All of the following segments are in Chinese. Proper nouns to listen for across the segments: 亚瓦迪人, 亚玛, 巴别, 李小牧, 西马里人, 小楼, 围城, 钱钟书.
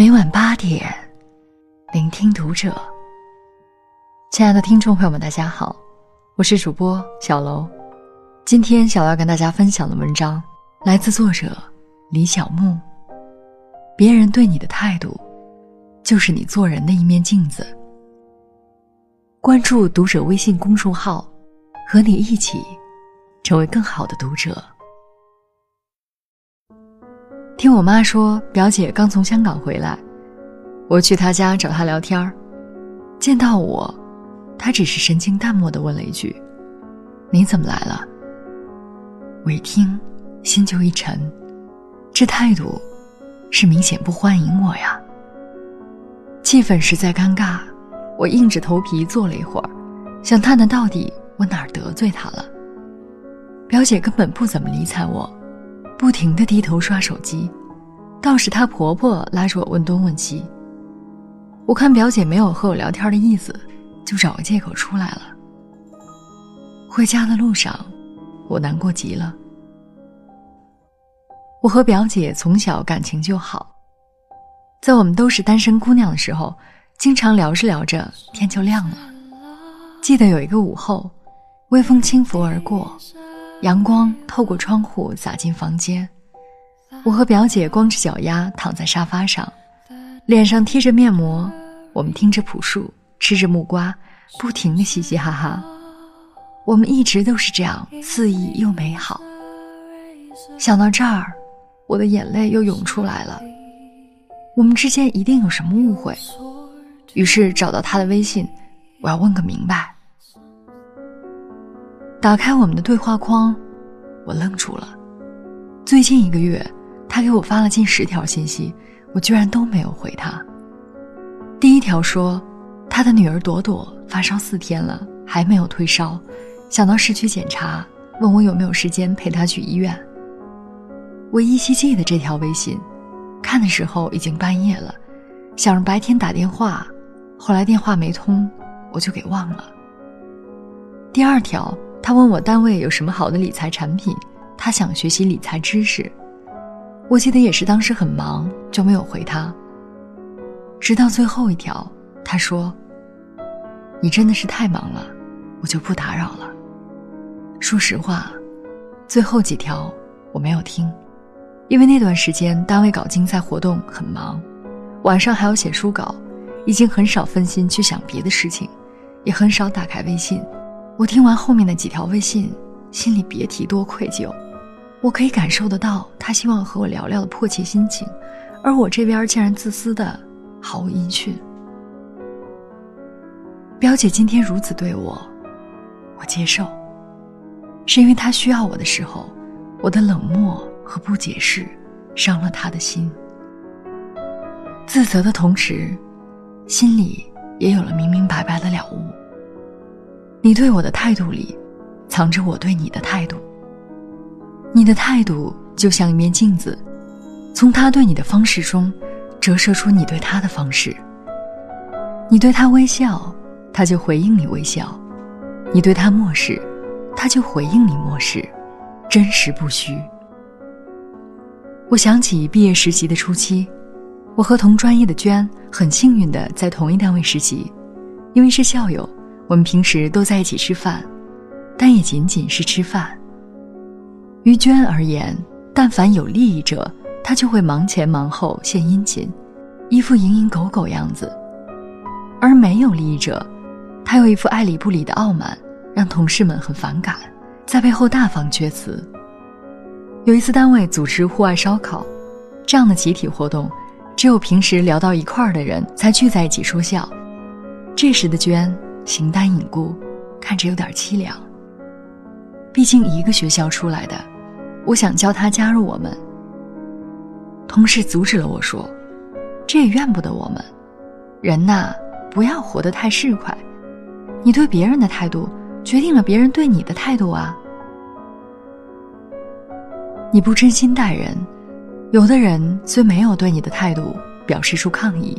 每晚8点，聆听读者。亲爱的听众朋友们，大家好，我是主播小楼。今天小楼要跟大家分享的文章来自作者李小牧。别人对你的态度，就是你做人的一面镜子。关注读者微信公众号，和你一起成为更好的读者。听我妈说，表姐刚从香港回来，我去她家找她聊天，见到我，她只是神情淡漠地问了一句：“你怎么来了？”我一听，心就一沉，这态度是明显不欢迎我呀。气氛实在尴尬，我硬着头皮坐了一会儿，想探探到底我哪儿得罪她了。表姐根本不怎么理睬我，不停地低头刷手机，倒是她婆婆拉着我问东问西。我看表姐没有和我聊天的意思，就找个借口出来了。回家的路上，我难过极了。我和表姐从小感情就好，在我们都是单身姑娘的时候，经常聊着聊着天就亮了。记得有一个午后，微风轻拂而过，阳光透过窗户洒进房间，我和表姐光着脚丫躺在沙发上，脸上贴着面膜，我们听着朴树，吃着木瓜，不停地嘻嘻哈哈。我们一直都是这样肆意又美好。想到这儿，我的眼泪又涌出来了。我们之间一定有什么误会，于是找到她的微信，我要问个明白。打开我们的对话框，我愣住了。最近1个月，他给我发了近10条信息，我居然都没有回他。第一条说，他的女儿朵朵发烧4天了，还没有退烧，想到市区检查，问我有没有时间陪她去医院。我依稀记得这条微信，看的时候已经半夜了，想着白天打电话，后来电话没通，我就给忘了。第二条，他问我单位有什么好的理财产品，他想学习理财知识。我记得也是当时很忙，就没有回他。直到最后一条，他说：“你真的是太忙了，我就不打扰了。”说实话，最后几条我没有听，因为那段时间单位搞竞赛活动很忙，晚上还要写书稿，已经很少分心去想别的事情，也很少打开微信。我听完后面的几条微信，心里别提多愧疚。我可以感受得到他希望和我聊聊的迫切心情，而我这边竟然自私的毫无音讯。表姐今天如此对我，我接受，是因为她需要我的时候，我的冷漠和不解释伤了她的心。自责的同时，心里也有了明明白白的了悟。你对我的态度里，藏着我对你的态度。你的态度就像一面镜子，从他对你的方式中，折射出你对他的方式。你对他微笑，他就回应你微笑；你对他漠视，他就回应你漠视，真实不虚。我想起毕业实习的初期，我和同专业的娟很幸运地在同一单位实习，因为是校友，我们平时都在一起吃饭，但也仅仅是吃饭。于娟而言，但凡有利益者，她就会忙前忙后献殷勤，一副蝇营狗苟样子；而没有利益者，她有一副爱理不理的傲慢，让同事们很反感，在背后大放厥词。有一次单位组织户外烧烤，这样的集体活动，只有平时聊到一块儿的人才聚在一起说笑。这时的娟形单影孤，看着有点凄凉。毕竟一个学校出来的，我想叫他加入我们。同事阻止了我，说这也怨不得我们，人呐，不要活得太市侩，你对别人的态度决定了别人对你的态度啊。你不真心待人，有的人虽没有对你的态度表示出抗议，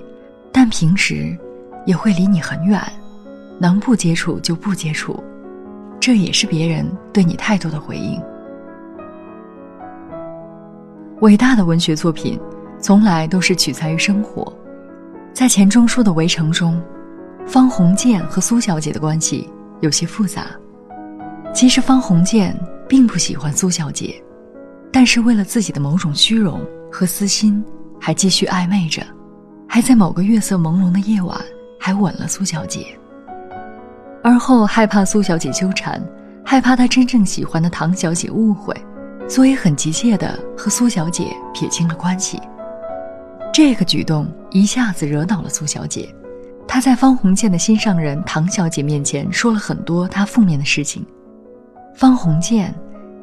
但平时也会离你很远，能不接触就不接触，这也是别人对你态度的回应。伟大的文学作品从来都是取材于生活。在钱钟书的《围城》中，方鸿渐和苏小姐的关系有些复杂。其实方鸿渐并不喜欢苏小姐，但是为了自己的某种虚荣和私心，还继续暧昧着，还在某个月色朦胧的夜晚还吻了苏小姐。而后害怕苏小姐纠缠，害怕她真正喜欢的唐小姐误会，所以很急切地和苏小姐撇清了关系。这个举动一下子惹恼了苏小姐，她在方鸿渐的心上人唐小姐面前说了很多她负面的事情，方鸿渐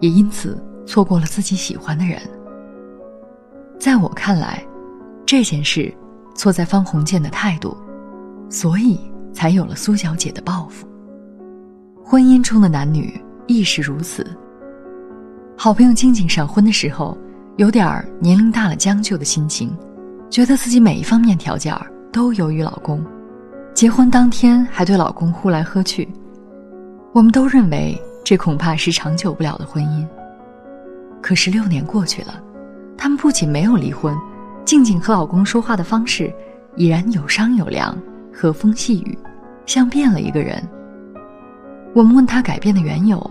也因此错过了自己喜欢的人。在我看来，这件事错在方鸿渐的态度，所以才有了苏小姐的报复。婚姻中的男女亦是如此。好朋友静静闪婚的时候，有点年龄大了将就的心情，觉得自己每一方面条件都优于老公，结婚当天还对老公呼来喝去。我们都认为这恐怕是长久不了的婚姻。可是6年过去了，他们不仅没有离婚，静静和老公说话的方式已然有商有量，和风细雨，像变了一个人。我们问她改变的缘由，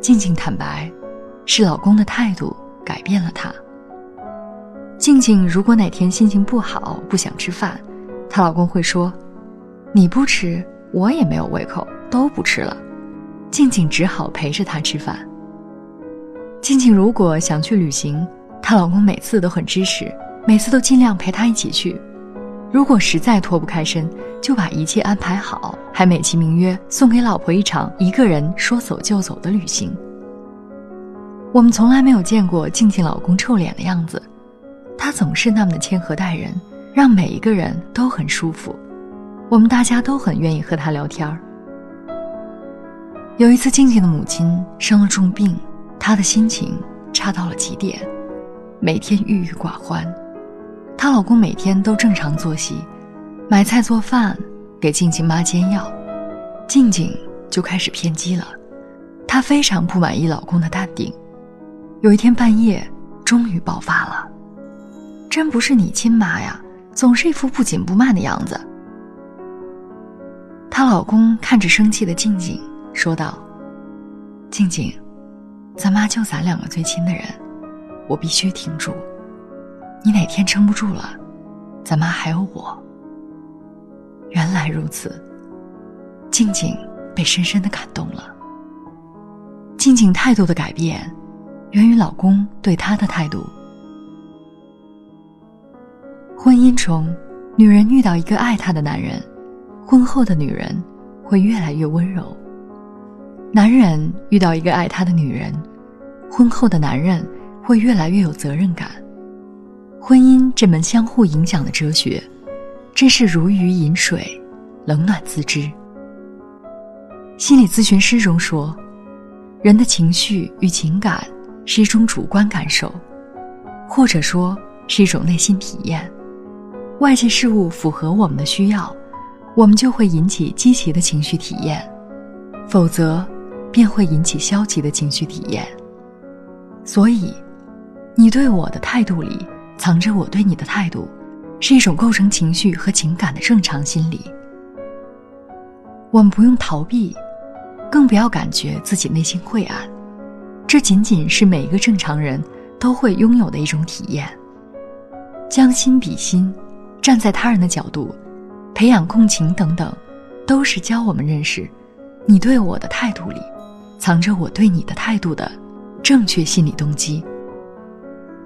静静坦白，是老公的态度改变了她。静静如果哪天心情不好，不想吃饭，她老公会说：“你不吃，我也没有胃口，都不吃了。”静静只好陪着她吃饭。静静如果想去旅行，她老公每次都很支持，每次都尽量陪她一起去。如果实在脱不开身，就把一切安排好，还美其名曰送给老婆一场一个人说走就走的旅行。我们从来没有见过静静老公臭脸的样子，他总是那么的谦和待人，让每一个人都很舒服，我们大家都很愿意和他聊天。有一次静静的母亲生了重病，她的心情差到了极点，每天郁郁寡欢。她老公每天都正常作息，买菜做饭，给静静妈煎药，静静就开始偏激了。她非常不满意老公的淡定，有一天半夜终于爆发了：“真不是你亲妈呀，总是一副不紧不慢的样子。”她老公看着生气的静静说道：“静静，咱妈就咱两个最亲的人，我必须挺住。你哪天撑不住了，咱妈还有我。”原来如此，静静被深深地感动了。静静态度的改变，源于老公对她的态度。婚姻中，女人遇到一个爱她的男人，婚后的女人会越来越温柔；男人遇到一个爱他的女人，婚后的男人会越来越有责任感。婚姻这门相互影响的哲学，真是如鱼饮水，冷暖自知。心理咨询师中说，人的情绪与情感是一种主观感受，或者说是一种内心体验。外界事物符合我们的需要，我们就会引起积极的情绪体验，否则便会引起消极的情绪体验。所以，你对我的态度里藏着我对你的态度，是一种构成情绪和情感的正常心理。我们不用逃避，更不要感觉自己内心晦暗，这仅仅是每一个正常人都会拥有的一种体验。将心比心，站在他人的角度，培养共情等等，都是教我们认识你对我的态度里藏着我对你的态度的正确心理动机。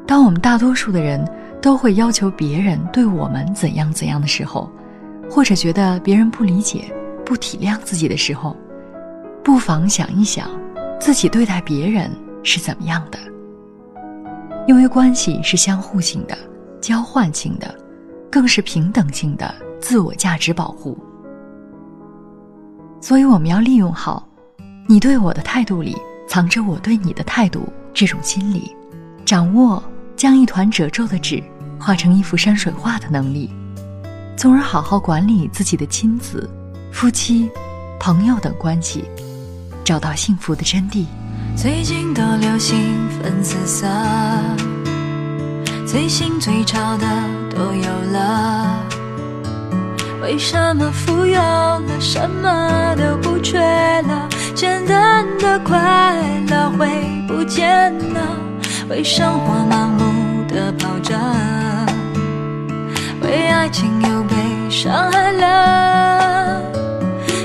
当我们大多数的人都会要求别人对我们怎样怎样的时候，或者觉得别人不理解、不体谅自己的时候，不妨想一想自己对待别人是怎么样的。因为关系是相互性的、交换性的，更是平等性的自我价值保护。所以我们要利用好你对我的态度里藏着我对你的态度这种心理，掌握将一团褶皱的纸画成一幅山水画的能力，从而好好管理自己的亲子、夫妻、朋友等关系，找到幸福的真谛。最近都流行分子色，最新最潮的都有了，为什么富有了，什么都不缺了，简单的快乐会不见了，为生活盲目的跑着，为爱情又被伤害了。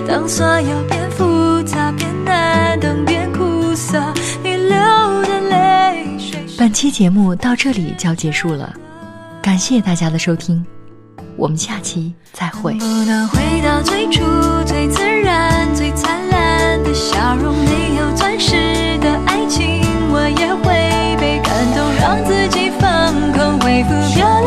当所有变复杂变难等变苦涩，你流的泪水。本期节目到这里就要结束了，感谢大家的收听，我们下期再会。不能回到最初最自然最灿烂的笑容，没有钻石的爱情我也会被感动，让自己放空，恢复漂亮。